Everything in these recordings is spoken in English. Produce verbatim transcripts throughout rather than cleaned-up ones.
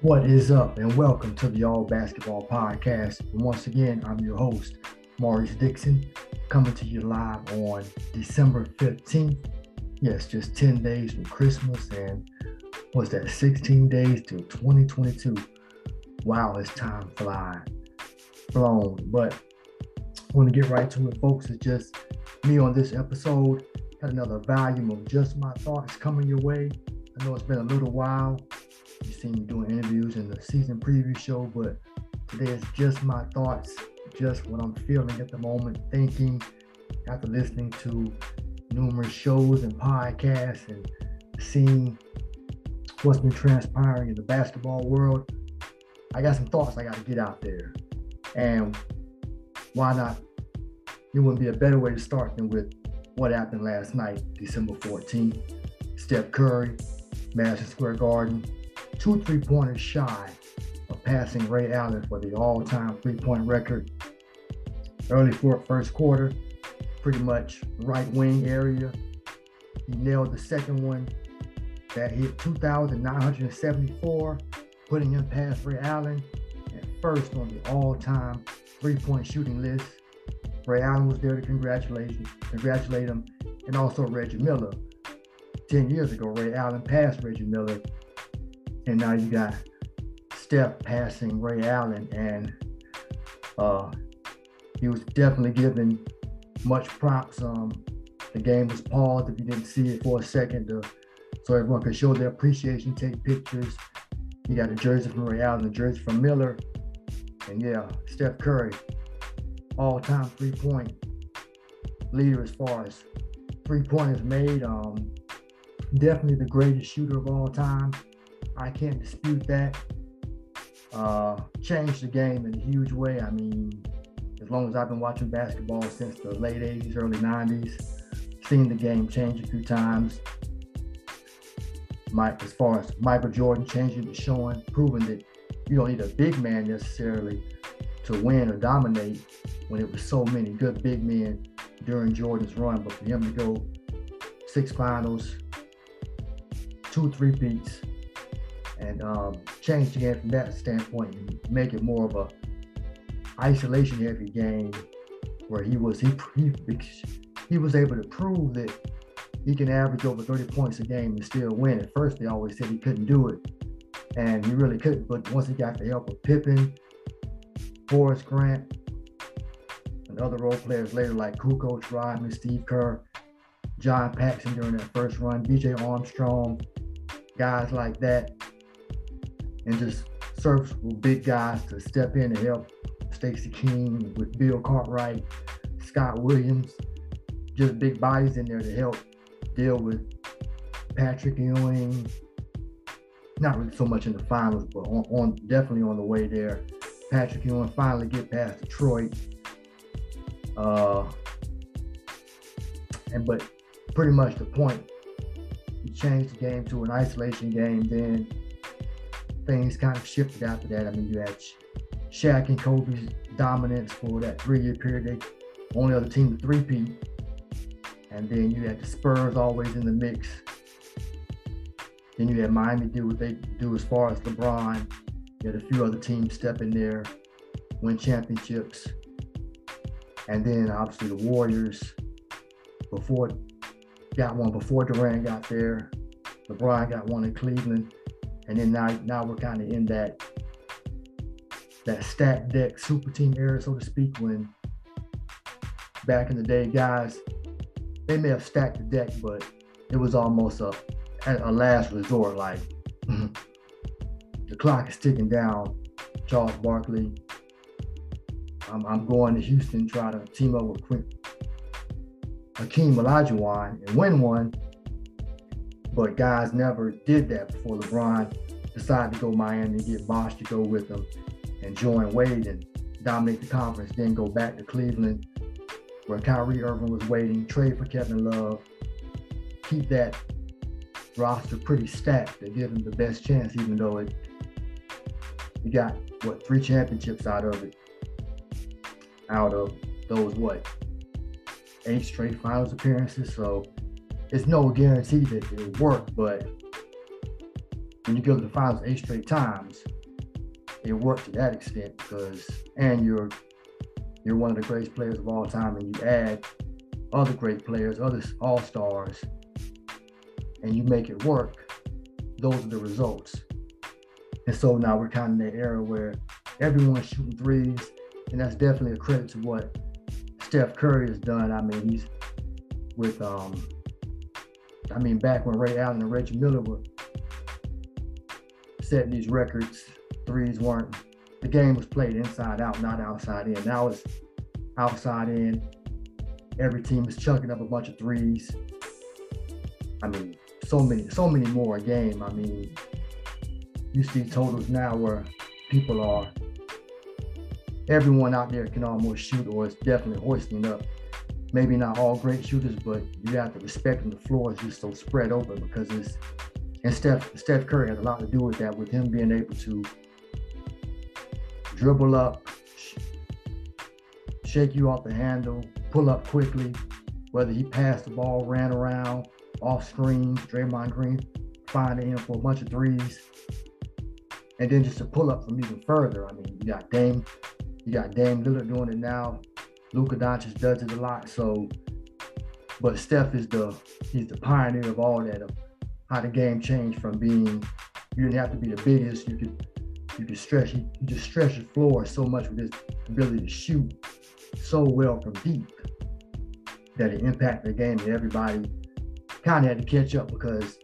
What is up, and welcome to the All Basketball Podcast. And once again, I'm your host, Maurice Dixon, coming to you live on December fifteenth. Yes, just ten days from Christmas, and what's that, sixteen days till twenty twenty-two. Wow, it's time flying, blown. But I want to get right to it, folks. It's just me on this episode. Got another volume of Just My Thoughts coming your way. I know it's been a little while. You've seen me doing interviews in the season preview show, but today it's just my thoughts, just what I'm feeling at the moment, thinking after listening to numerous shows and podcasts and seeing what's been transpiring in the basketball world. I got some thoughts I got to get out there. And why not? It wouldn't be a better way to start than with what happened last night, December fourteenth. Steph Curry, Madison Square Garden, two three-pointers shy of passing Ray Allen for the all-time three-point record. Early fourth, first quarter, pretty much right wing area. He nailed the second one. That hit two thousand nine hundred seventy-four, putting him past Ray Allen at first on the all-time three-point shooting list. Ray Allen was there to congratulate him, congratulate him, and also Reggie Miller. Ten years ago, Ray Allen passed Reggie Miller, and now you got Steph passing Ray Allen, and uh, he was definitely given much props. Um, the game was paused if you didn't see it for a second, to, so everyone could show their appreciation, take pictures. You got a jersey from Ray Allen, a jersey from Miller, and yeah, Steph Curry, all-time three-point leader as far as three-pointers made. Um, definitely the greatest shooter of all time. I can't dispute that. Uh, changed the game in a huge way. I mean, as long as I've been watching basketball since the late eighties, early nineties, seen the game change a few times. Mike, as far as Michael Jordan changing the showing, proving that you don't need a big man necessarily to win or dominate, when it was so many good big men during Jordan's run. But for him to go six finals, two three-peats, and um, change the game from that standpoint and make it more of a isolation-heavy game, where he was he, he he was able to prove that he can average over thirty points a game and still win. At first, they always said he couldn't do it, and he really couldn't. But once he got the help of Pippen, Forrest Grant, and other role players later like Kukoc, Rodman, Steve Kerr, John Paxson during that first run, B J Armstrong, guys like that, and just serviceable big guys to step in and help. Stacey King with Bill Cartwright, Scott Williams, just big bodies in there to help deal with Patrick Ewing. Not really so much in the finals, but on, on definitely on the way there. Patrick Ewing finally get past Detroit. Uh, and but pretty much the point, he changed the game to an isolation game. Then things kind of shifted after that. I mean, you had Shaq and Kobe's dominance for that three-year period. They only other team to three-peat. And then you had the Spurs always in the mix. Then you had Miami do what they do as far as LeBron. You had a few other teams step in there, win championships. And then obviously the Warriors before got one before Durant got there. LeBron got one in Cleveland. And then now, now we're kind of in that that stat deck super team era, so to speak, when back in the day, guys, they may have stacked the deck, but it was almost a, a last resort. Like, the clock is ticking down. Charles Barkley, I'm, I'm going to Houston, try to team up with Quinn, Hakeem Olajuwon and win one. But guys never did that before LeBron decided to go Miami and get Bosh to go with him and join Wade and dominate the conference, then go back to Cleveland where Kyrie Irving was waiting, trade for Kevin Love, keep that roster pretty stacked to give him the best chance, even though it you got, what, three championships out of it, out of those, what, eight straight finals appearances. So it's no guarantee that it'll work, but when you go to the finals eight straight times, it worked to that extent because, and you're you're one of the greatest players of all time, and you add other great players, other all-stars, and you make it work, those are the results. And so now we're kind of in that era where everyone's shooting threes, and that's definitely a credit to what Steph Curry has done. I mean, he's with, um, I mean, back when Ray Allen and Reggie Miller were setting these records, threes weren't, the game was played inside out, not outside in. Now it's outside in. Every team is chucking up a bunch of threes. I mean, so many, so many more a game. I mean, you see totals now where people are, everyone out there can almost shoot or is definitely hoisting up. Maybe not all great shooters, but you have to respect them. The floor is just so spread open because it's, and Steph, Steph Curry has a lot to do with that, with him being able to dribble up, sh- shake you off the handle, pull up quickly, whether he passed the ball, ran around, off screen, Draymond Green, finding him for a bunch of threes. And then just to pull up from even further. I mean, you got Dame, you got Dame Lillard doing it now. Luka Doncic does it a lot. So, but Steph is the he's the pioneer of all that, of how the game changed from being, you didn't have to be the biggest. You could you could stretch you, you just stretch the floor so much with his ability to shoot so well from deep that it impacted the game, and everybody kind of had to catch up, because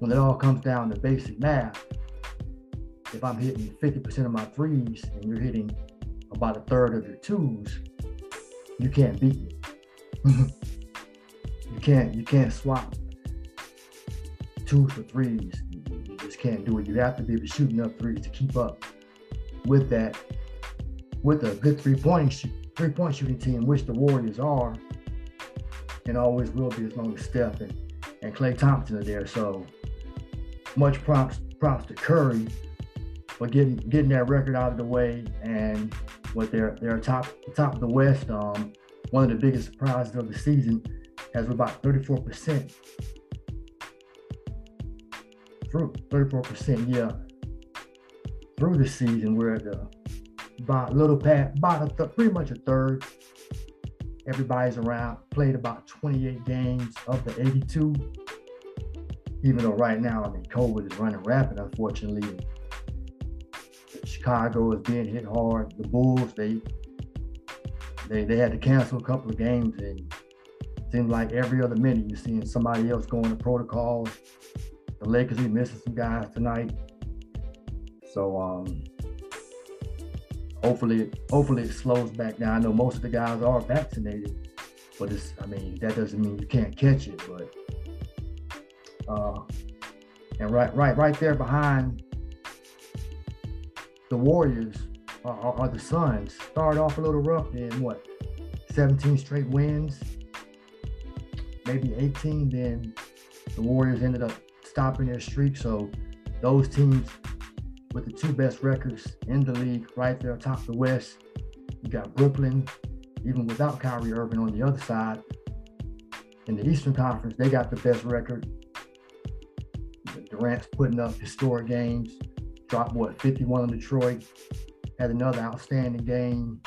when it all comes down to basic math, if I'm hitting fifty percent of my threes and you're hitting about a third of your twos, you can't beat me. you can't you can't swap twos for threes. You just can't do it. You have to be able to shoot enough threes to keep up with that, with a good three-point shoot, three-point shooting team, which the Warriors are and always will be as long as Steph and, and Klay Thompson are there. So much props props to Curry for getting getting that record out of the way, and what they're they're top top of the West. Um, one of the biggest surprises of the season, has about thirty-four percent through thirty-four percent, yeah, through the season. We're at the about little past, about a th- pretty much a third. Everybody's around, played about twenty-eight games of the eighty-two. Even though right now, I mean, COVID is running rapid, unfortunately. Chicago is being hit hard. The Bulls, they they they had to cancel a couple of games, and it seems like every other minute you're seeing somebody else going to protocols. The Lakers, we missing some guys tonight. So um, hopefully, hopefully it slows back down. I know most of the guys are vaccinated, but it's, I mean, that doesn't mean you can't catch it. But uh, and right, right, right there behind the Warriors are, are, are the Suns. Started off a little rough, then what? seventeen straight wins, maybe eighteen. Then the Warriors ended up stopping their streak. So those teams with the two best records in the league, right there atop the West. You got Brooklyn, even without Kyrie Irving, on the other side. In the Eastern Conference, they got the best record. Durant's putting up historic games. Dropped, what, fifty-one in Detroit. Had another outstanding game.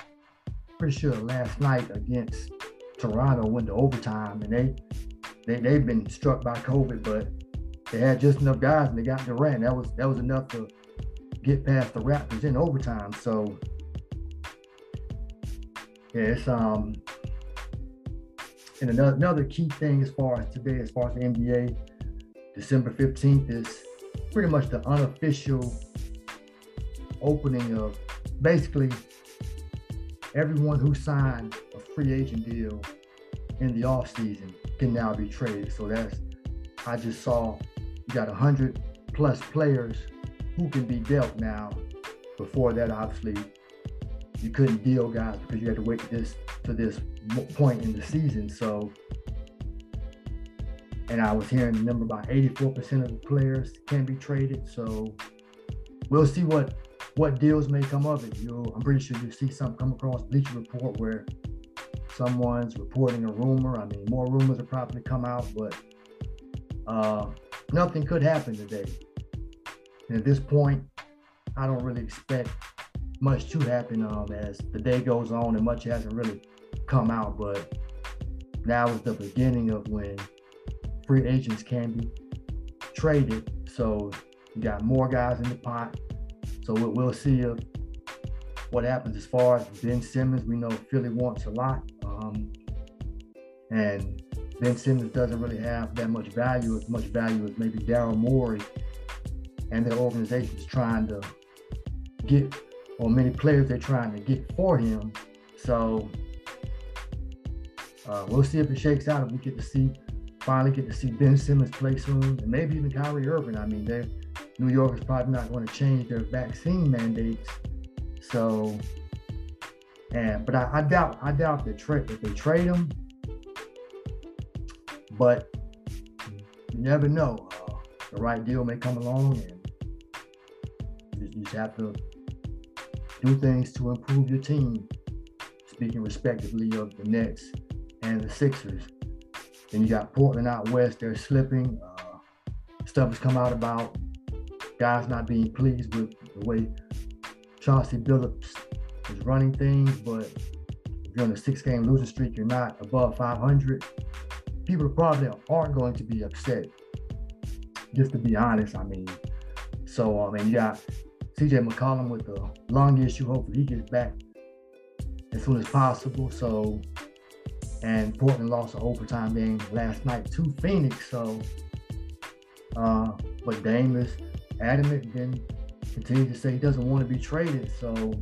Pretty sure last night against Toronto, went to overtime. And they, they, they've been struck by COVID, but they had just enough guys and they got Durant. That was, that was enough to get past the Raptors in overtime. So, yeah, it's... um. And another, another key thing as far as today, as far as the N B A, December fifteenth is pretty much the unofficial opening of basically everyone who signed a free agent deal in the offseason can now be traded. So that's, I just saw you got one hundred plus players who can be dealt now. Before that, obviously, you couldn't deal guys because you had to wait this to this point in the season. So, and I was hearing the number about eighty-four percent of the players can be traded. So we'll see what what deals may come of it. You'll, I'm pretty sure you'll see something come across Bleacher Report where someone's reporting a rumor. I mean, more rumors will probably come out, but uh, nothing could happen today. And at this point, I don't really expect much to happen um, as the day goes on, and much hasn't really come out. But now is the beginning of when free agents can be traded. So you got more guys in the pot. So we'll see if, what happens as far as Ben Simmons. We know Philly wants a lot. Um, and Ben Simmons doesn't really have that much value, as much value as maybe Daryl Morey and their organization is trying to get, or many players they're trying to get for him. So uh, we'll see if it shakes out, if we get to see, finally get to see Ben Simmons play soon, and maybe even Kyrie Irving. I mean, they New York is probably not going to change their vaccine mandates. So, and but I, I doubt, I doubt that tra- if they trade him. But you never know. Uh, the right deal may come along, and you just, you just have to do things to improve your team, speaking respectively of the Nets and the Sixers. Then you got Portland out west, they're slipping. Uh, stuff has come out about guys not being pleased with the way Chauncey Billups is running things, but if you're on a six-game losing streak, you're not above five hundred. People probably are going to be upset, just to be honest, I mean. So, I um, mean, you got C J McCollum with the lung issue. Hopefully he gets back as soon as possible. So, and Portland lost an overtime game last night to Phoenix. So, uh, but Dame is adamant, then continues to say he doesn't want to be traded. So,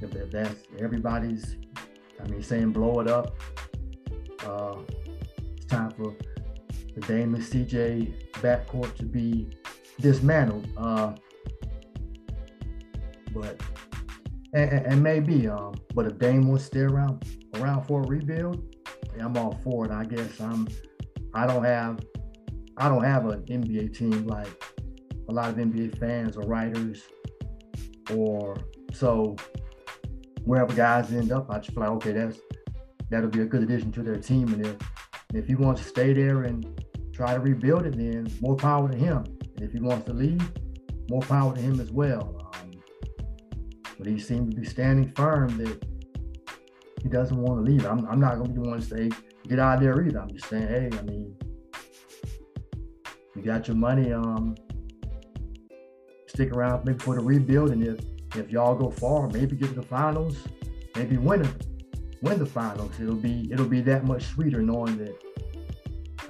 if, if that's everybody's, I mean, saying blow it up. Uh, it's time for the Dame and C J backcourt to be dismantled. Uh, but and, and, and maybe, um, but if Dame wants to stay around around for a rebuild, I'm all for it. I guess I'm. I don't have. I don't have an N B A team like a lot of N B A fans or writers, or so. Wherever guys end up, I just feel like, okay, that's. That'll be a good addition to their team. And if, if he wants to stay there and try to rebuild it, then more power to him. And if he wants to leave, more power to him as well. Um, but he seems to be standing firm that he doesn't want to leave. I'm, I'm not going to be the one to say, get out of there either. I'm just saying, hey, I mean, you got your money. Um, stick around maybe for the rebuild. And if, if y'all go far, maybe get to the finals, maybe win it. Win the finals, it'll be it'll be that much sweeter knowing that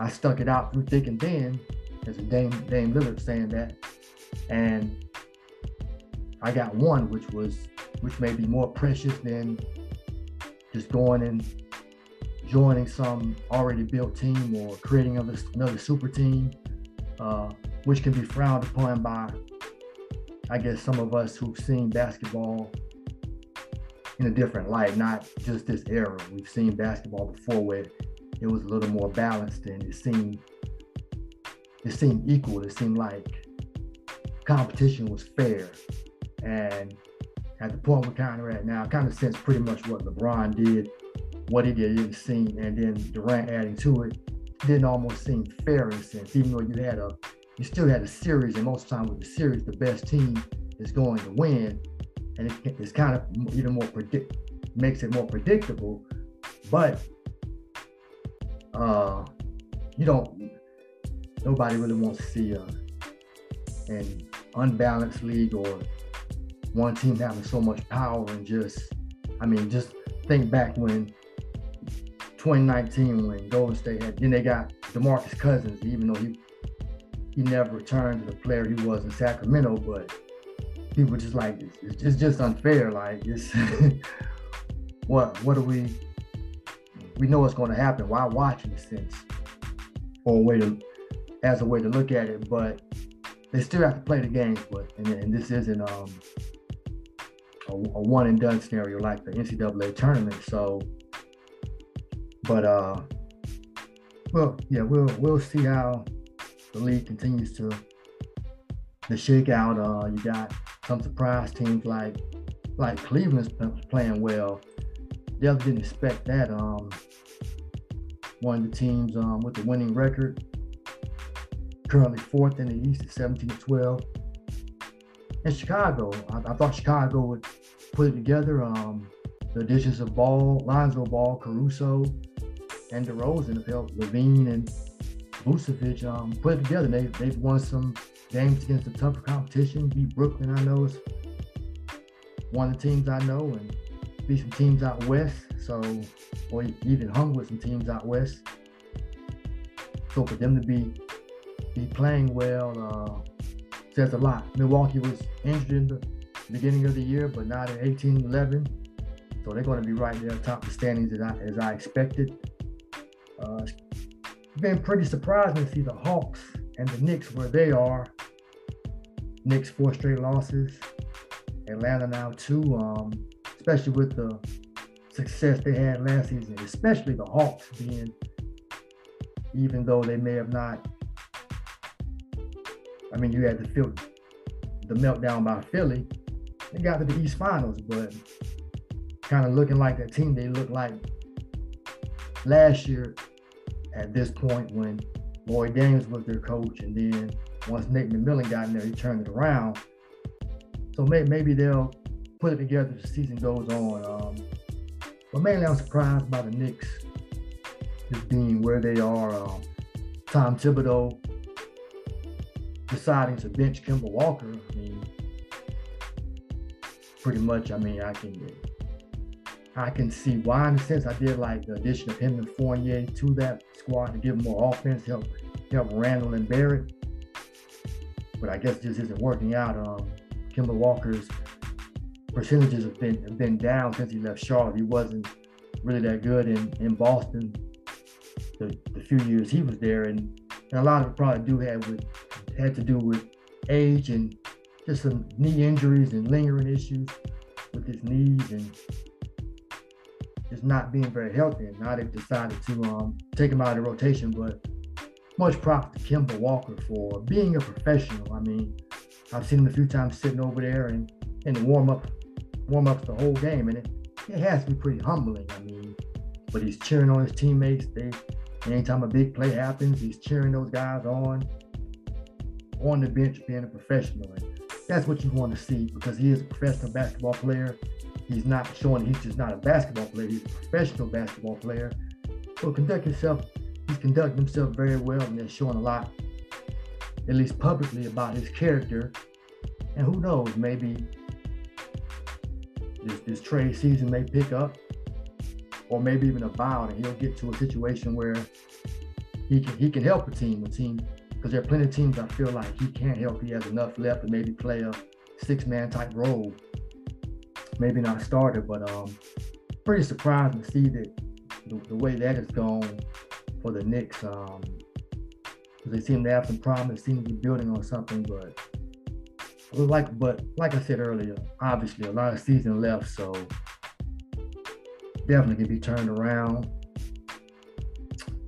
I stuck it out through thick and thin, as a Dame, Dame Lillard saying that, and I got one, which was which may be more precious than just going and joining some already built team or creating another, another super team, uh, which can be frowned upon by, I guess, some of us who've seen basketball in a different light, not just this era. We've seen basketball before where it was a little more balanced and it seemed it seemed equal. It seemed like competition was fair. And at the point we're kind of at now, I kind of sense pretty much what LeBron did, what he did, it didn't seem, and then Durant adding to it, didn't almost seem fair in a sense, even though you had a, you still had a series, and most of the time with the series, the best team is going to win. And it, it's kind of even more predict, makes it more predictable, but uh, you don't, nobody really wants to see a, an unbalanced league or one team having so much power and just, I mean, just think back when twenty nineteen, when Golden State had, then they got DeMarcus Cousins, even though he, he never returned to the player he was in Sacramento, but people just like, it's, it's just unfair. Like, it's what what do we we know what's going to happen? Why watch in a sense, or a way to as a way to look at it? But they still have to play the games. But and, and this isn't um a, a one and done scenario like the N C double A tournament. So, but uh, well, yeah, we'll we'll see how the league continues to to shake out. Uh, you got some surprise teams like like Cleveland's playing well. They didn't expect that. Um, one of the teams um, with the winning record currently fourth in the East at seventeen twelve. And Chicago, I, I thought Chicago would put it together. Um, the additions of Ball, Lonzo Ball, Caruso, and DeRozan have helped Levine and Vucevic um, put it together. They've, they've won some games against the tougher competition. Beat Brooklyn, I know, is one of the teams I know, and beat some teams out west. So, or even hung with some teams out west. So for them to be be playing well uh, says a lot. Milwaukee was injured in the beginning of the year, but now they're eighteen eleven. So they're going to be right there top of the standings as I, as I expected. Uh, it's been pretty surprising to see the Hawks and the Knicks where they are. Knicks four straight losses. Atlanta now too, um, especially with the success they had last season, especially the Hawks being, even though they may have not, I mean, you had the Philly, the meltdown by Philly, they got to the East Finals, but kind of looking like that team they looked like last year at this point when Lloyd Daniels was their coach, and then once Nate McMillan got in there, he turned it around. So may, maybe they'll put it together as the season goes on. Um, but mainly I'm surprised by the Knicks just being where they are. Um, Tom Thibodeau deciding to bench Kemba Walker. I mean, pretty much, I mean, I can I can see why. In a sense, I did like the addition of him and Fournier to that squad to give them more offense, help, help Randall and Barrett. But I guess it just isn't working out. Um, Kemba Walker's percentages have been have been down since he left Charlotte. He wasn't really that good in, in Boston the, the few years he was there, and, and a lot of it probably do have with had to do with age and just some knee injuries and lingering issues with his knees and just not being very healthy. And now they've decided to um, take him out of the rotation. But much props to Kemba Walker for being a professional. I mean, I've seen him a few times sitting over there and in the warm-up, warm-ups the whole game, and it, it has to be pretty humbling. I mean, but he's cheering on his teammates. They, anytime a big play happens, he's cheering those guys on, on the bench, being a professional. And that's what you want to see, because he is a professional basketball player. He's not showing he's just not a basketball player. He's a professional basketball player. So conduct himself, he's conducting himself very well, and they're showing a lot, at least publicly, about his character. And who knows, maybe this, this trade season may pick up, or maybe even a buyout, and he'll get to a situation where he can he can help a team, a team, because there are plenty of teams I feel like he can't help. He has enough left to maybe play a six-man type role. Maybe not a starter, but um, pretty surprised to see that the, the way that has gone for the Knicks. Um, They seem to have some problems, seem to be building on something, but like, but like I said earlier, obviously a lot of season left, so definitely can be turned around.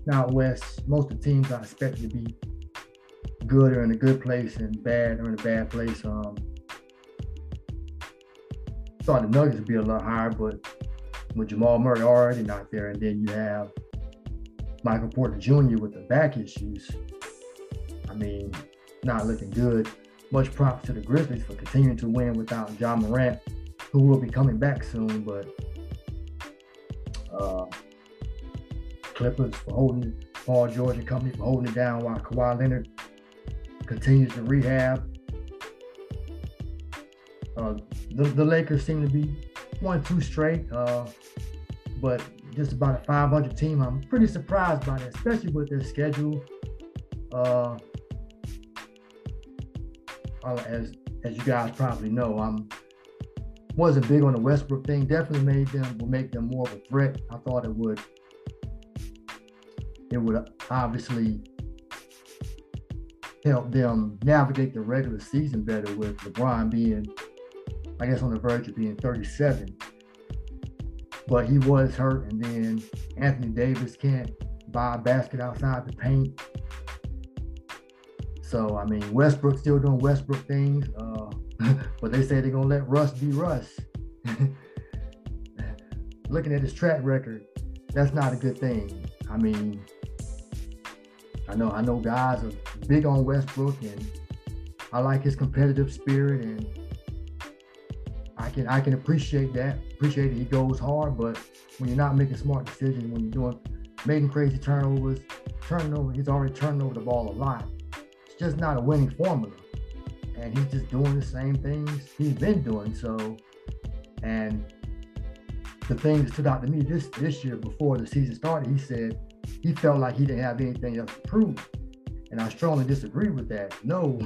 Now, West, most of the teams I expect to be good are in a good place, and bad are in a bad place. Um, thought the Nuggets would be a lot higher, but with Jamal Murray already not there, and then you have Michael Porter Junior with the back issues. I mean, not looking good. Much props to the Grizzlies for continuing to win without Ja Morant, who will be coming back soon, but uh, Clippers for holding Paul George and company for holding it down while Kawhi Leonard continues to rehab. Uh, the, the Lakers seem to be one, two straight, uh, but just about a five hundred team. I'm pretty surprised by that, especially with their schedule. Uh, as as you guys probably know, I'm wasn't big on the Westbrook thing. Definitely made them will make them more of a threat. I thought it would it would obviously help them navigate the regular season better with LeBron being, I guess, on the verge of being thirty-seven. But he was hurt, and then Anthony Davis can't buy a basket outside the paint. So, I mean, Westbrook still doing Westbrook things, uh, but they say they're going to let Russ be Russ. Looking at his track record, that's not a good thing. I mean, I know I know guys are big on Westbrook, and I like his competitive spirit, and I can I can appreciate that. Appreciate it. He goes hard, but when you're not making smart decisions, when you're doing making crazy turnovers, turning over, he's already turning over the ball a lot. It's just not a winning formula. And he's just doing the same things he's been doing. So, and the thing that stood out to me this this year before the season started, he said he felt like he didn't have anything else to prove. And I strongly disagree with that. No,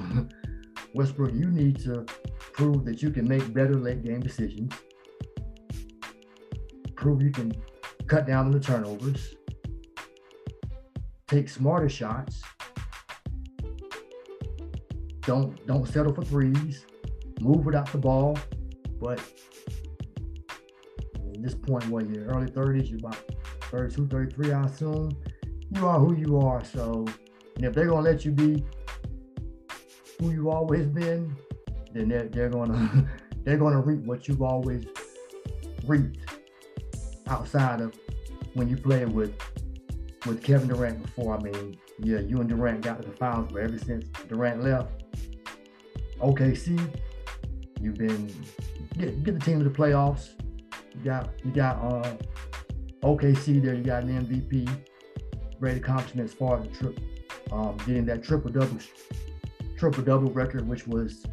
Westbrook, you need to prove that you can make better late game decisions. Prove you can cut down on the turnovers. Take smarter shots. Don't don't settle for threes. Move without the ball. But at this point, what you're early thirties, you're about thirty-two, thirty-three, I assume. You are who you are. So, and if they're gonna let you be who you've always been, then they're they're gonna they're gonna reap what you've always reaped. Outside of when you played with with Kevin Durant before, I mean, yeah, you and Durant got to the finals, but ever since Durant left O K C, you've been get, get the team to the playoffs. You got you got uh, O K C there. You got an M V P, great accomplishment as far as the trip. Um, getting that triple double, triple double record, which was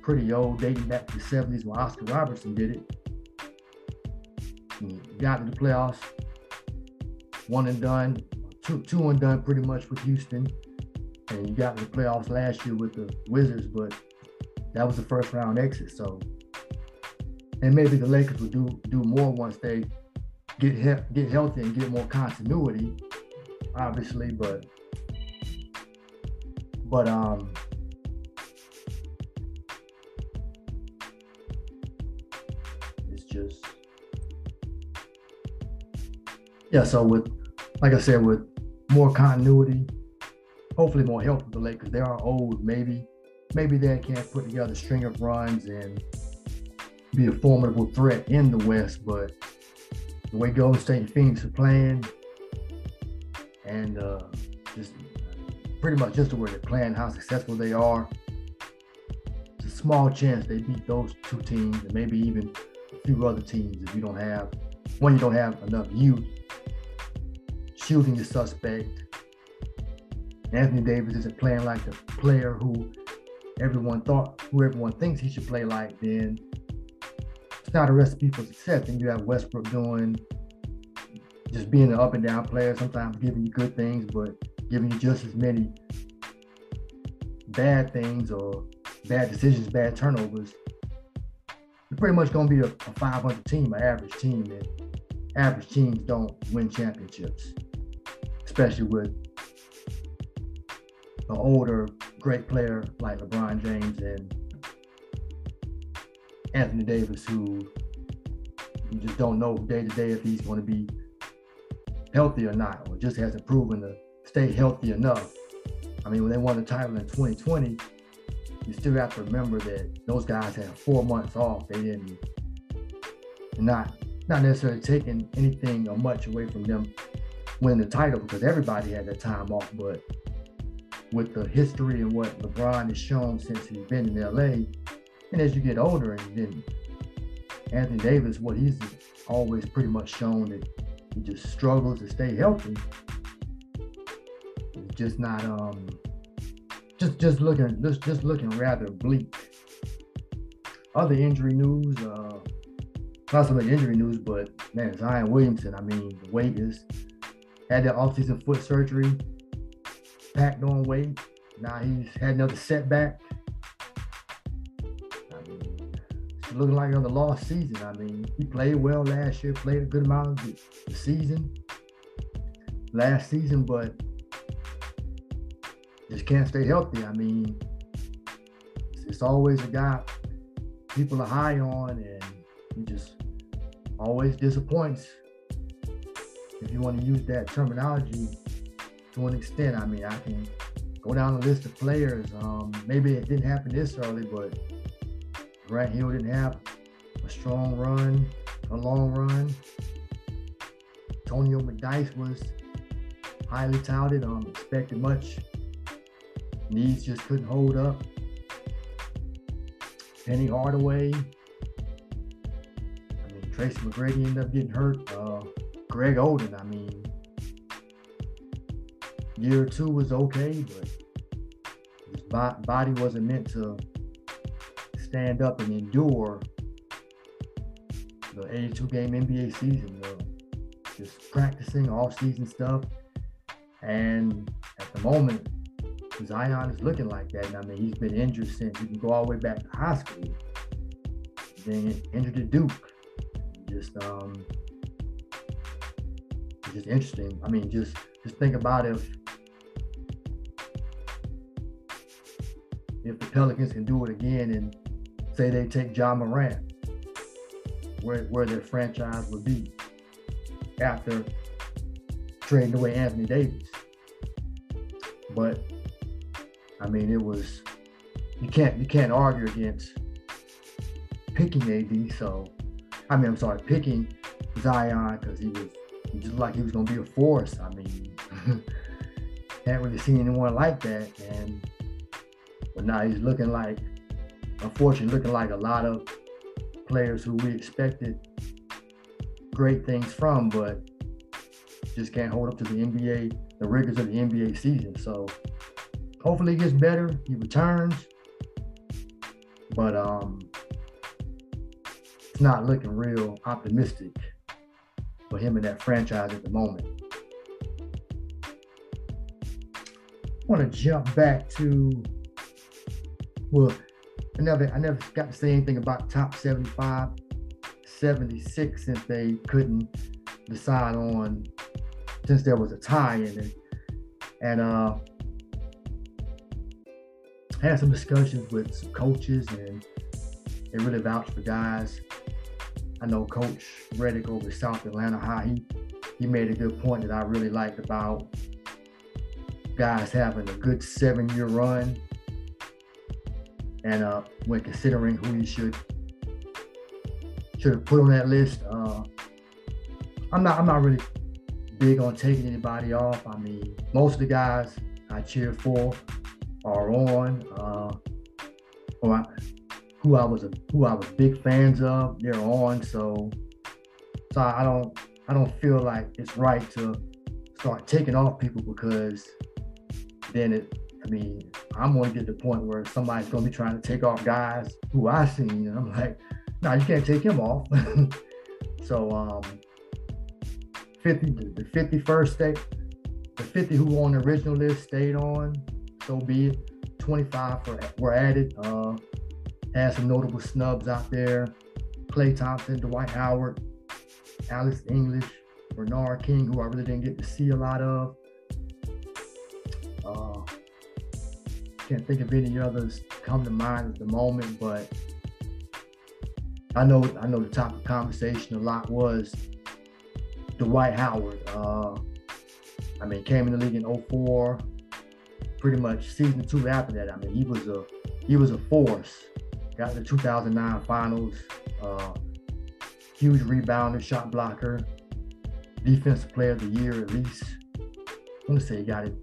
pretty old, dating back to the seventies when Oscar Robertson did it. And got to the playoffs, one and done, two, two and done, pretty much with Houston, and you got to the playoffs last year with the Wizards, but that was the first round exit. So, and maybe the Lakers will do do more once they get he- get healthy and get more continuity, obviously, but. But um, it's just, yeah, so with, like I said, with more continuity, hopefully more help with the Lakers. They are old, maybe. Maybe they can't put together a string of runs and be a formidable threat in the West, but the way Golden State and Phoenix are playing and uh, just, pretty much just the way they're playing, how successful they are. It's a small chance they beat those two teams and maybe even a few other teams if you don't have, when you don't have enough youth. Shooting the suspect. Anthony Davis isn't playing like the player who everyone thought, who everyone thinks he should play like, then it's not a recipe for success. And you have Westbrook doing, just being an up and down player, sometimes giving you good things, but giving you just as many bad things or bad decisions, bad turnovers. You're pretty much going to be a, a five hundred team, an average team, and average teams don't win championships, especially with an older, great player like LeBron James and Anthony Davis, who you just don't know day to day if he's going to be healthy or not, or just hasn't proven the stay healthy enough. I mean, when they won the title in twenty twenty, you still have to remember that those guys had four months off. They didn't, not not necessarily taking anything or much away from them winning the title because everybody had that time off. But with the history and what LeBron has shown since he's been in L A, and as you get older, and then Anthony Davis, what he's always pretty much shown that he just struggles to stay healthy. Just not um just just looking just just looking rather bleak. Other injury news, uh not so much injury news, but man, Zion Williamson, I mean, the weight is had that offseason foot surgery, packed on weight. Now he's had another setback. I mean, it's looking like another lost season. I mean, he played well last year, played a good amount of the, the season last season, but just can't stay healthy. I mean, it's, it's always a guy people are high on, and he just always disappoints. If you want to use that terminology to an extent, I mean, I can go down the list of players. Um, maybe it didn't happen this early, but Grant Hill didn't have a strong run, a long run. Antonio McDyess was highly touted, um, expected much. Knees just couldn't hold up. Penny Hardaway. I mean, Tracy McGrady ended up getting hurt. Uh, Greg Oden, I mean, year two was okay, but his body wasn't meant to stand up and endure the eighty-two game N B A season, though. Just practicing off-season stuff. And at the moment, Zion is looking like that. And I mean, he's been injured since. You can go all the way back to high school. Then injured to Duke. Just, um, just interesting. I mean, just, just think about if if the Pelicans can do it again and say they take Ja Morant, where where their franchise would be after trading away Anthony Davis. But I mean, it was, you can't you can't argue against picking A D. So I mean, I'm sorry, picking Zion, because he was just like he was gonna be a force. I mean, haven't really seen anyone like that. And but now he's looking like, unfortunately, looking like a lot of players who we expected great things from, but just can't hold up to the N B A, the rigors of the N B A season. So hopefully he gets better, he returns, but um, it's not looking real optimistic for him and that franchise at the moment. I want to jump back to, well, I never, I never got to say anything about top seventy-five, seventy-six, since they couldn't decide on, since there was a tie in it. And uh, had some discussions with some coaches, and they really vouched for guys. I know Coach Reddick over at South Atlanta High, he, he made a good point that I really liked about guys having a good seven-year run, and uh, when considering who you should should have put on that list. Uh, I'm not I'm not really big on taking anybody off. I mean, most of the guys I cheer for are on, uh, or I, who I was a, who I was big fans of, they're on. So, so I don't I don't feel like it's right to start taking off people, because then it, I mean, I'm going to get to the point where somebody's going to be trying to take off guys who I seen, and I'm like, no, nah, you can't take him off. So um, fifty, the fifty-first state, the fifty who were on the original list stayed on. So be it. twenty-five for, were added. Uh, had some notable snubs out there: Klay Thompson, Dwight Howard, Alice English, Bernard King, who I really didn't get to see a lot of. Uh, can't think of any others come to mind at the moment, but I know I know the topic of conversation a lot was Dwight Howard. Uh, I mean, came in the league in oh four, pretty much season two after that. I mean, he was a he was a force. Got to the two thousand nine finals, uh, huge rebounder, shot blocker, defensive player of the year at least. I'm gonna say he got it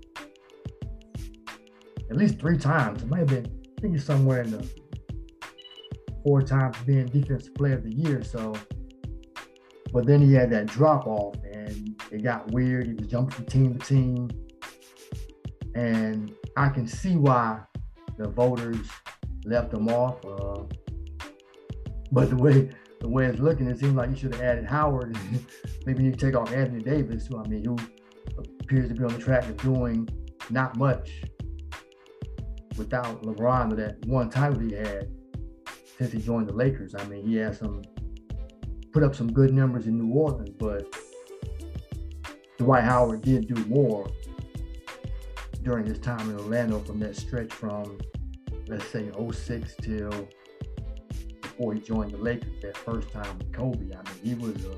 at least three times. It might have been, I think it's somewhere in the four times being defensive player of the year. So, but then he had that drop off and it got weird. He was jumping from team to team. And I can see why the voters left him off. Uh, but the way the way it's looking, it seems like you should have added Howard. Maybe you take off Anthony Davis, who I mean, who appears to be on the track of doing not much without LeBron, that one title he had since he joined the Lakers. I mean, he had some, put up some good numbers in New Orleans, but Dwight Howard did do more during his time in Orlando, from that stretch from, let's say, oh six till before he joined the Lakers that first time with Kobe. I mean, he was a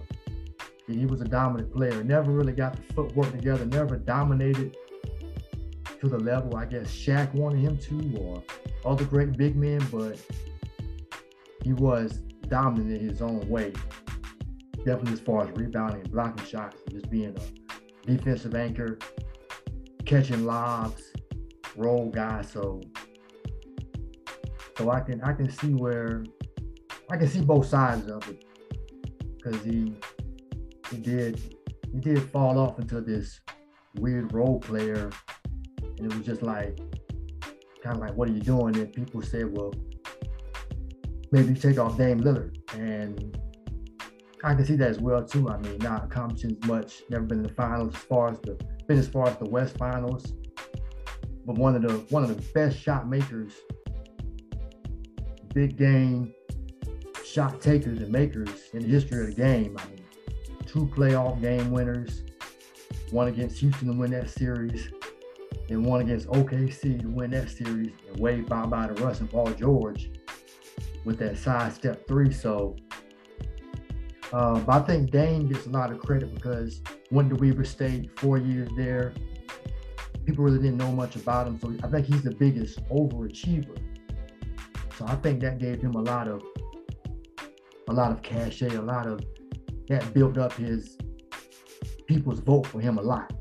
he was a dominant player. Never really got the footwork together, never dominated to the level I guess Shaq wanted him to, or other great big men, but he was dominant in his own way. Definitely as far as rebounding and blocking shots, and just being a defensive anchor, catching lobs, role guy, so so I can I can see where I can see both sides of it, because he he did he did fall off into this weird role player, and it was just like kind of like, what are you doing? And people said, well, maybe you take off Dame Lillard, and I can see that as well too. I mean, not accomplishing much, never been in the finals as far as the been as far as the West Finals, but one of the one of the best shot makers, big game shot takers and makers in the history of the game. I mean, two playoff game winners, one against Houston to win that series, and one against O K C to win that series, and waved bye bye to Russ and Paul George with that side step three. So Um, but I think Dame gets a lot of credit because went to Weber State, four years there. People really didn't know much about him. So I think he's the biggest overachiever. So I think that gave him a lot of a lot of cachet, a lot of that built up his people's vote for him a lot.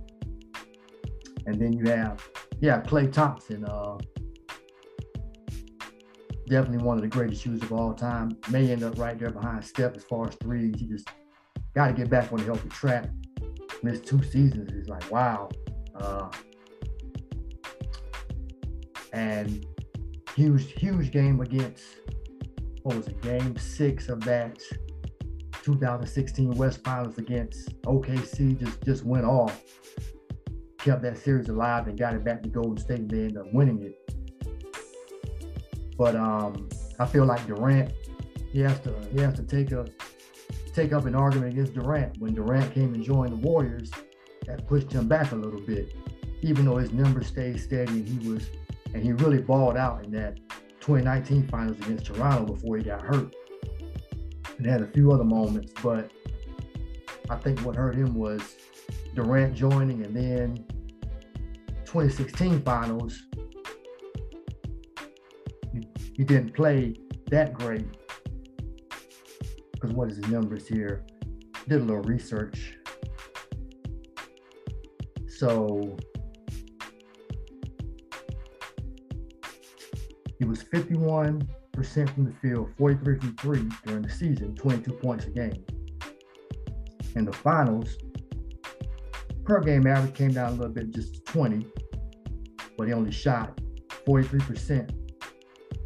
And then you have, yeah, Klay Thompson. Uh, Definitely one of the greatest shooters of all time. May end up right there behind Steph as far as threes. He just got to get back on the healthy track. Missed two seasons. It's like, wow. Uh, and huge, huge game against, what was it, game six of that twenty sixteen West Finals against O K C. Just, just went off. Kept that series alive and got it back to Golden State, and they ended up winning it. But um, I feel like Durant, he has to he has to take a take up an argument against Durant. When Durant came and joined the Warriors, that pushed him back a little bit, even though his numbers stayed steady, and he was and he really balled out in that twenty nineteen Finals against Toronto before he got hurt, and had a few other moments. But I think what hurt him was Durant joining, and then twenty sixteen Finals, he didn't play that great. Because what is his numbers here? Did a little research. So he was fifty-one percent from the field, forty-three from three during the season, twenty-two points a game. In the finals, per game average came down a little bit, just to twenty, but he only shot forty-three percent.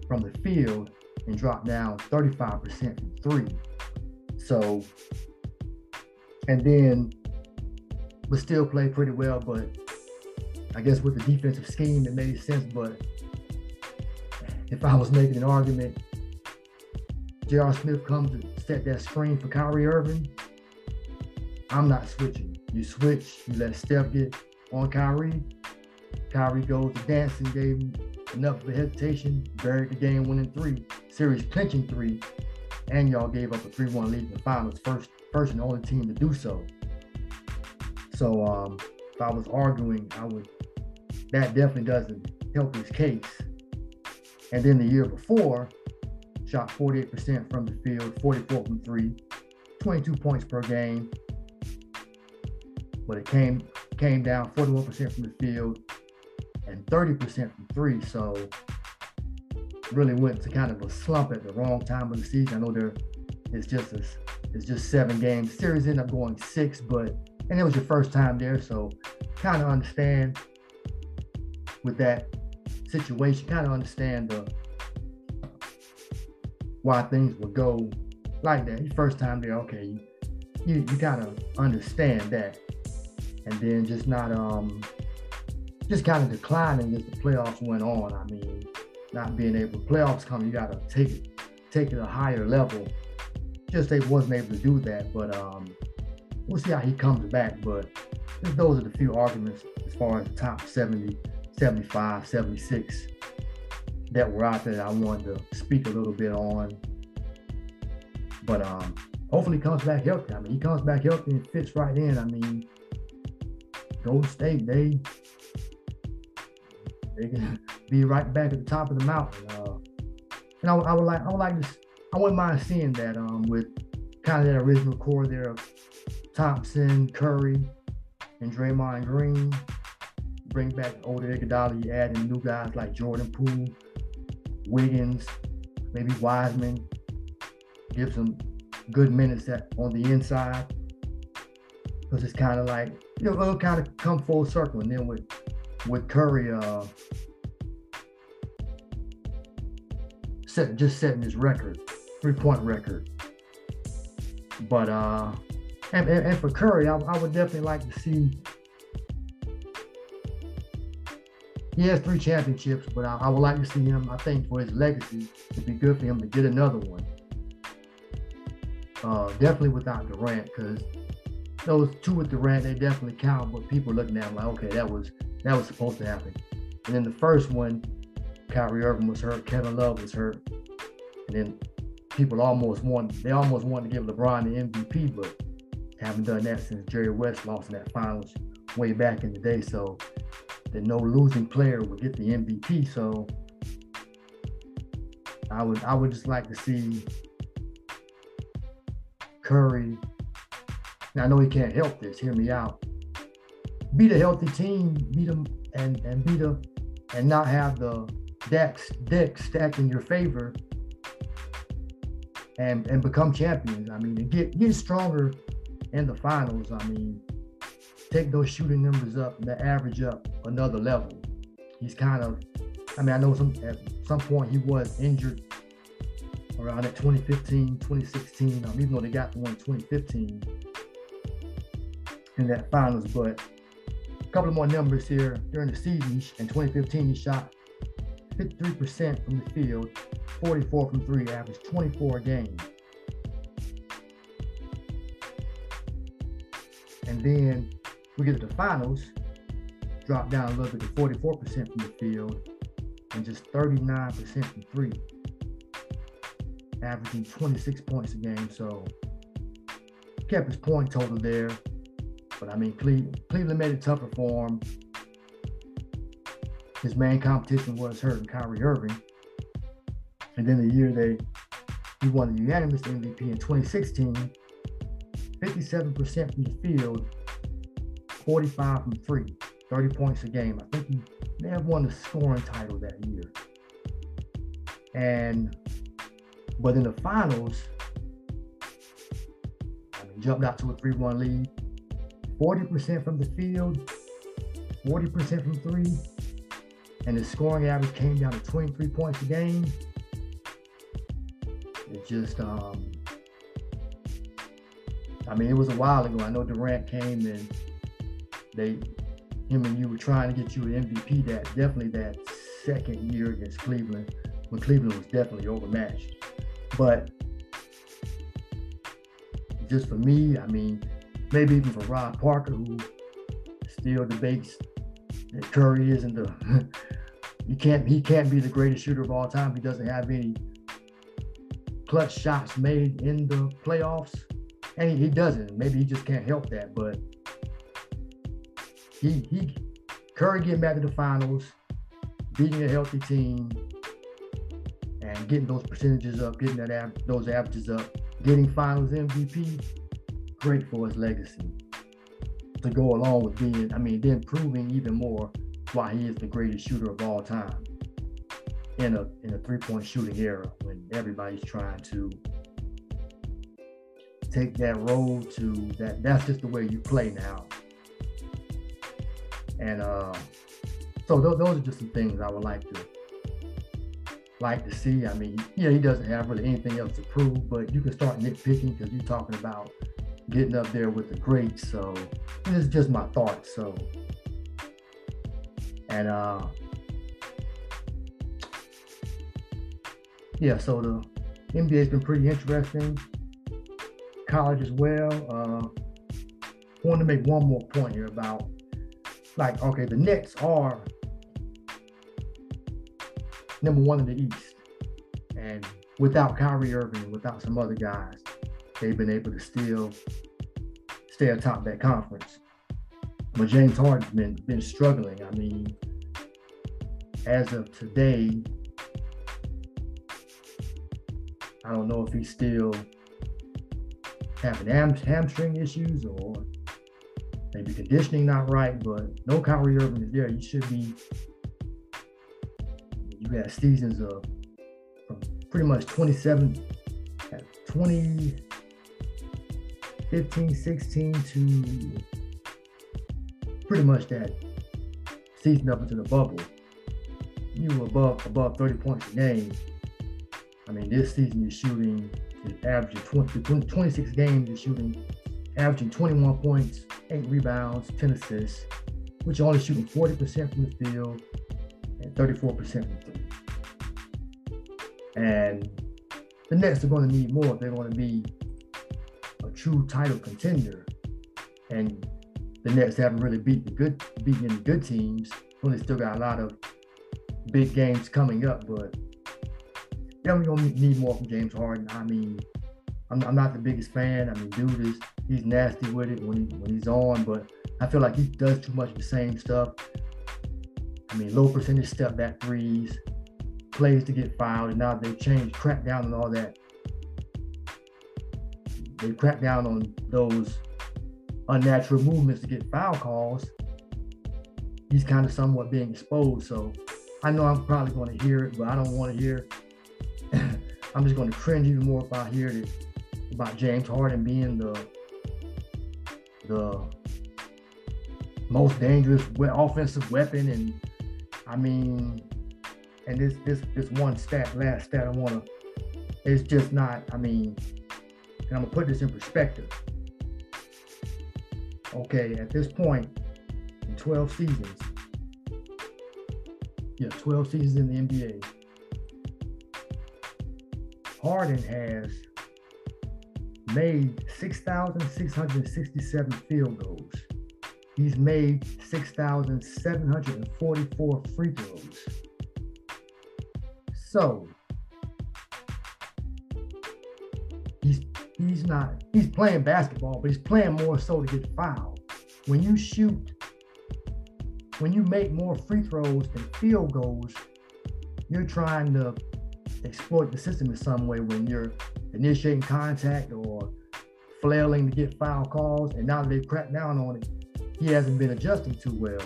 From the field and dropped down thirty-five percent from three. So, and then would still play pretty well, but I guess with the defensive scheme, it made sense. But if I was making an argument, J R. Smith comes to set that screen for Kyrie Irving, I'm not switching. You switch, you let Steph get on Kyrie, Kyrie goes to dancing game. Enough of a hesitation, buried the game winning three, series clinching three, and y'all gave up a three one lead in the finals, first first and only team to do so. So um, if I was arguing, I would that definitely doesn't help his case. And then the year before, shot forty-eight percent from the field, forty-four from three, twenty-two points per game. But it came came down forty-one percent from the field, and thirty percent from three, so really went to kind of a slump at the wrong time of the season. I know there, it's just a, it's just seven games. Series ended up going six, but and it was your first time there, so kind of understand with that situation. Kind of understand the why things would go like that. Your first time there, okay, you you, you kind of understand that, and then just not um. just kind of declining as the playoffs went on. I mean, not being able, playoffs come, you got to take it, take it a higher level. Just they wasn't able to do that, but um, we'll see how he comes back. But those are the few arguments as far as the top seventy, seventy-five, seventy-six that were out there that I wanted to speak a little bit on. But um, hopefully he comes back healthy. I mean, he comes back healthy and fits right in. I mean, Golden State, they... they can be right back at the top of the mountain, uh, and I, I would like, I would like to, I wouldn't mind seeing that um, with kind of that original core there of Thompson, Curry, and Draymond Green. bring back older Iguodala, you add in new guys like Jordan Poole, Wiggins, maybe Wiseman, give some good minutes that on the inside, because it's kind of like, you know, it'll kind of come full circle. And then with with Curry, uh, set, just setting his record, three-point record. But uh, and, and, and for Curry, I, I would definitely like to see. He has three championships, but I, I would like to see him, I think, for his legacy, it'd be good for him to get another one. Uh, definitely without Durant, because those two with Durant, they definitely count, but people are looking at him like, okay, that was that was supposed to happen. And then the first one, Kyrie Irving was hurt, Kevin Love was hurt, and then people almost wanted, they almost wanted to give LeBron the M V P, but haven't done that since Jerry West lost in that finals way back in the day, so that no losing player would get the M V P. So I would I would just like to see Curry, and I know he can't help this, hear me out, beat a healthy team, beat them and, and beat them and not have the deck, deck stacked in your favor and, and become champions. I mean, and get, get stronger in the finals. I mean, take those shooting numbers up and the average up another level. He's kind of, I mean, I know some at some point he was injured around that twenty fifteen, twenty sixteen, um, even though they got the one in twenty fifteen in that finals. But a couple of more numbers here. During the season in twenty fifteen, he shot fifty-three percent from the field, forty-four from three, averaged twenty-four a game. And then we get to the finals, drop down a little bit to forty-four percent from the field and just thirty-nine percent from three, averaging twenty-six points a game. So kept his point total there. But I mean, Cleveland, Cleveland made it tougher for him. His main competition was hurting Kyrie Irving. And then the year they he won the unanimous M V P in twenty sixteen, fifty-seven percent from the field, forty-five from three, thirty points a game. I think he may have won the scoring title that year. And, but in the finals, I mean, jumped out to a three one lead, forty percent from the field, forty percent from three, and his scoring average came down to twenty-three points a game. It just, um, I mean, it was a while ago. I know Durant came and they, him and you were trying to get you an M V P that definitely that second year against Cleveland, when Cleveland was definitely overmatched. But just for me, I mean, maybe even for Rob Parker, who still debates that Curry isn't the, you can't, he can't be the greatest shooter of all time. He doesn't have any clutch shots made in the playoffs. And he, he doesn't. Maybe he just can't help that. But he he Curry getting back to the finals, beating a healthy team, and getting those percentages up, getting that av- those averages up, getting Finals M V P, great for his legacy. To go along with being, I mean, then proving even more why he is the greatest shooter of all time in a in a three-point shooting era when everybody's trying to take that road to that. That's just the way you play now. And uh, so th- those are just some things I would like to like to see. I mean, yeah, he doesn't have really anything else to prove, but you can start nitpicking because you're talking about getting up there with the greats. So this is just my thoughts. So and uh, yeah, so the N B A's been pretty interesting. College as well. Uh, I want to make one more point here about, like, okay, the Knicks are number one in the East, and without Kyrie Irving, without some other guys, they've been able to still stay atop that conference. But James Harden's been been struggling. I mean, as of today, I don't know if he's still having hamstring issues or Maybe conditioning not right, but no Kyrie Irving is there. You should be. You had seasons of from pretty much twenty-seven, at twenty fifteen, sixteen to pretty much that season up into the bubble. You were above above thirty points a game. I mean, this season you're shooting, you're averaging twenty, twenty-six games, you're shooting, averaging twenty-one points, eight rebounds, ten assists, which you're only shooting forty percent from the field and thirty-four percent from three. And the Nets are going to need more if they're going to be a true title contender. And the Nets haven't really beaten the good, beaten the good teams. Well, they still got a lot of big games coming up, but they're going to need more from James Harden. I mean, I'm, I'm not the biggest fan. I mean, dude is, he's nasty with it when, he, when he's on, but I feel like he does too much of the same stuff. I mean, low percentage step back threes, plays to get fouled, and now they've changed, cracked down on all that. They cracked down on those unnatural movements to get foul calls. He's kind of somewhat being exposed, so I know I'm probably going to hear it, but I don't want to hear it. I'm just going to cringe even more if I hear it about James Harden being the the most dangerous we- offensive weapon. And I mean, and this this this one stat, last stat I want to, it's just not, I mean, and I'm going to put this in perspective. Okay, at this point, in twelve seasons, yeah, twelve seasons in the N B A, Harden has made six thousand six hundred sixty-seven field goals. He's made six thousand seven hundred forty-four free throws. So he's he's not he's playing basketball, but he's playing more so to get fouled. When you shoot, when you make more free throws than field goals, you're trying to exploit the system in some way when you're initiating contact or flailing to get foul calls. And now that they've cracked down on it, he hasn't been adjusting too well.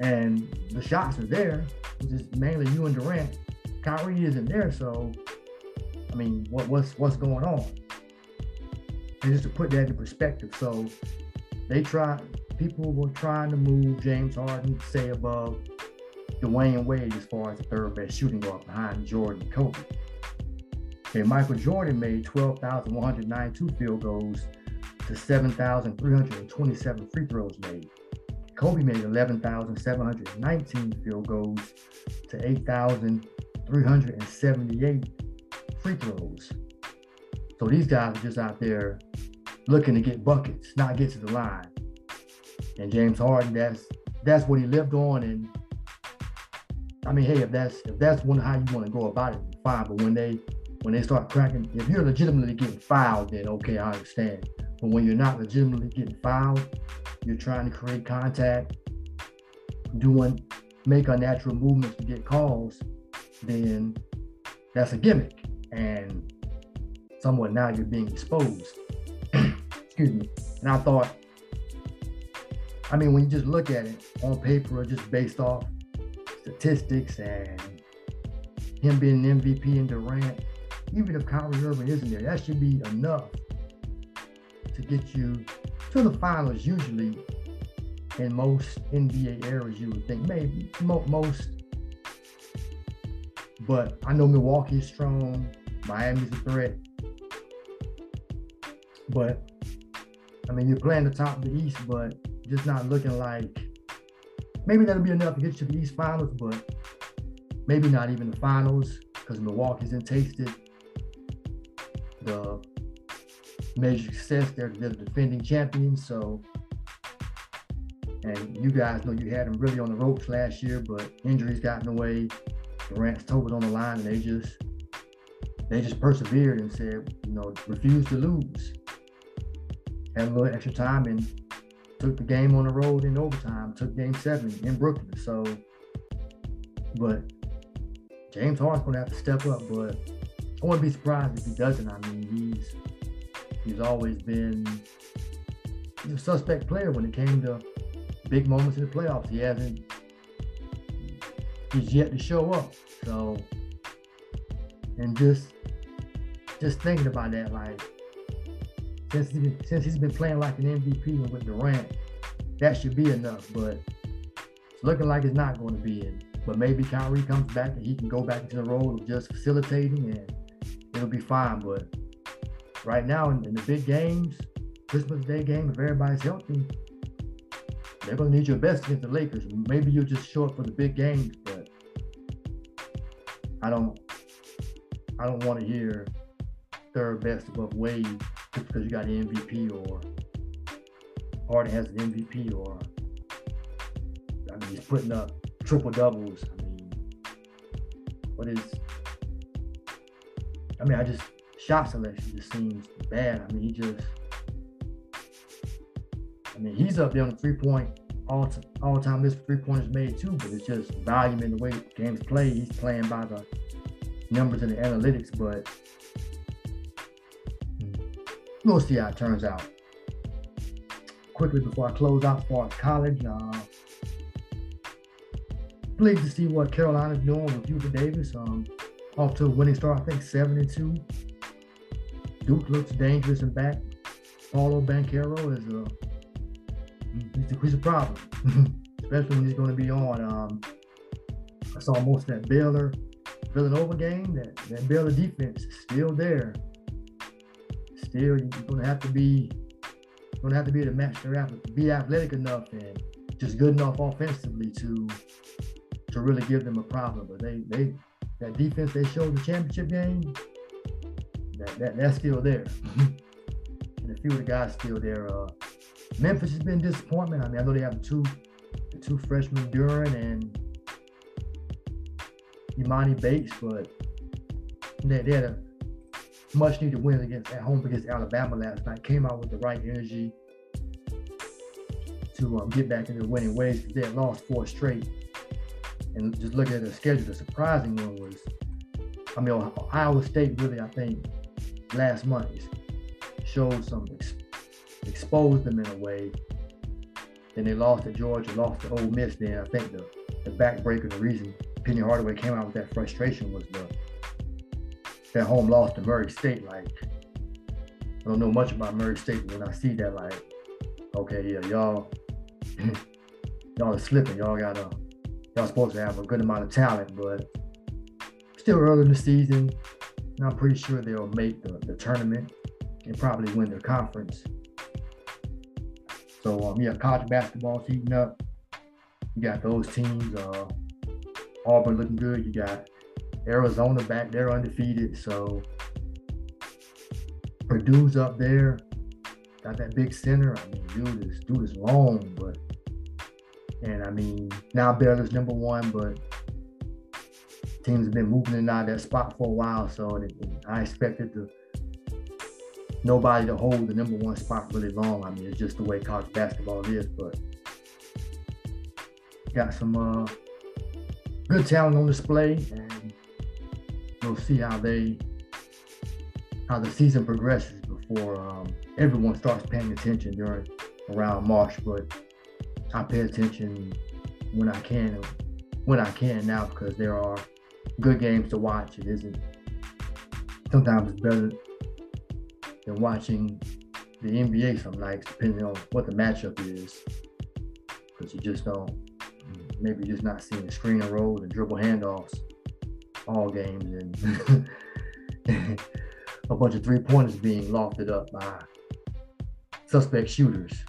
And the shots are there, which is mainly you and Durant. Kyrie isn't there, so I mean, what, what's what's going on? And just to put that in perspective, so they try. People were trying to move James Harden, say above Dwayne Wade as far as the third best shooting guard behind Jordan and Kobe. Okay, Michael Jordan made twelve thousand one hundred ninety-two field goals to seven thousand three hundred twenty-seven free throws made. Kobe made eleven thousand seven hundred nineteen field goals to eight thousand three hundred seventy-eight free throws. So these guys are just out there looking to get buckets, not get to the line. And James Harden, that's that's what he lived on. And I mean, hey, if that's if that's one how you want to go about it, fine. But when they when they start cracking, if you're legitimately getting fouled, then okay, I understand. But when you're not legitimately getting fouled, you're trying to create contact, doing make unnatural movements to get calls, then that's a gimmick. And somewhat now you're being exposed. Excuse me. And I thought, I mean, when you just look at it on paper or just based off statistics and him being an M V P and Durant, even if Kyrie Irving isn't there, that should be enough to get you to the finals usually in most N B A eras, you would think. Maybe, mo- most. But I know Milwaukee is strong. Miami's a threat. But, I mean, you're playing the top of the East, but just not looking like, maybe that'll be enough to get you to the East Finals, but maybe not even the Finals, because Milwaukee's in tasted the major success. They're, they're the defending champions, so, and you guys know you had them really on the ropes last year, but injuries got in the way. Durant's toe was on the line, and they just, they just persevered and said, you know, refused to lose. Had a little extra time and took the game on the road in overtime, took game seven in Brooklyn. So, but James Harden's going to have to step up, but I wouldn't be surprised if he doesn't. I mean, he's he's always been he's a suspect player when it came to big moments in the playoffs. He hasn't, he's yet to show up. So, and just, just thinking about that, like, since he's been, since he's been playing like an M V P with Durant, that should be enough, but it's looking like it's not going to be it. But maybe Kyrie comes back and he can go back into the role of just facilitating and it'll be fine. But right now in, in the big games, Christmas Day game, if everybody's healthy, they're going to need your best against the Lakers. Maybe you'll just show up for the big games, but I don't, I don't want to hear third best above Wade just because you got an M V P or Harden has an M V P or, I mean, he's putting up triple doubles. I mean, what is, I mean, I just, shot selection just seems bad. I mean, he just, I mean, he's up there on the three-point, all, t- all time list for three-pointers made too, but it's just volume in the way games play. He's playing by the numbers and the analytics, but we'll see how it turns out. Quickly before I close out, as far as college, uh, pleased to see what Carolina's doing with Hubert Davis. Um, off to a winning start, I think seven and two. Duke looks dangerous and back. Paulo Banchero is a he's a, he's a problem, especially when he's going to be on. Um, I saw most of that Baylor Villanova game. That that Baylor defense is still there. Still, you're going to have to be. Going to have to be able to match their athletic, be athletic enough and just good enough offensively to to really give them a problem. But they they that defense they showed the championship game, that, that that's still there. And a few of the guys still there. Uh, Memphis has been a disappointment. I mean, I know they have two the two freshmen, Durant and Imani Bates, but they they had a much needed win against at home against Alabama last night. Came out with the right energy to um, get back into winning ways. They had lost four straight, and just looking at the schedule, the surprising one was, I mean, Iowa State really, I think, last month showed some ex- exposed them in a way. Then they lost to Georgia, lost to Ole Miss. Then I think the the backbreaker, the reason Penny Hardaway came out with that frustration was the. That home loss to Murray State. Like, I don't know much about Murray State, but when I see that, like, okay, yeah, y'all, y'all are slipping. Y'all gotta, y'all supposed to have a good amount of talent, but still early in the season, and I'm pretty sure they'll make the, the tournament and probably win their conference. So, um, yeah, college basketball's heating up. You got those teams. Uh, Auburn looking good. You got Arizona back, they're undefeated. So Purdue's up there, got that big center. I mean, dude is dude is long, but and I mean now Baylor's number one, but teams have been moving in and out of that spot for a while. So it, it, I expected to nobody to hold the number one spot really long. I mean, it's just the way college basketball is. But got some uh, good talent on display. And we'll see how they, how the season progresses before um, everyone starts paying attention during around March. But I pay attention when I can, when I can now because there are good games to watch. It isn't sometimes it's better than watching the N B A some nights, depending on what the matchup is, because you just don't maybe just not seeing the screen and rolls and dribble handoffs. All games and a bunch of three-pointers being lofted up by suspect shooters.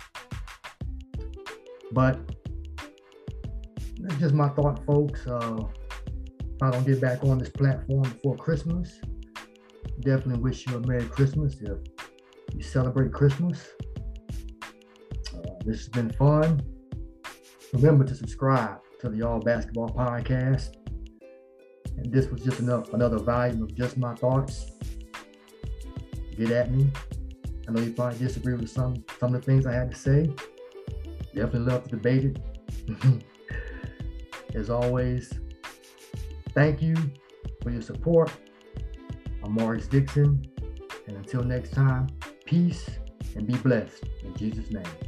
But that's just my thought, folks. Uh, if I don't get back on this platform before Christmas, definitely wish you a Merry Christmas if you celebrate Christmas. Uh, this has been fun. Remember to subscribe to the All Basketball Podcast. And this was just enough, another volume of just my thoughts. Get at me. I know you probably disagree with some, some of the things I had to say. Definitely love to debate it. As always, thank you for your support. I'm Maurice Dixon. And until next time, peace and be blessed in Jesus' name.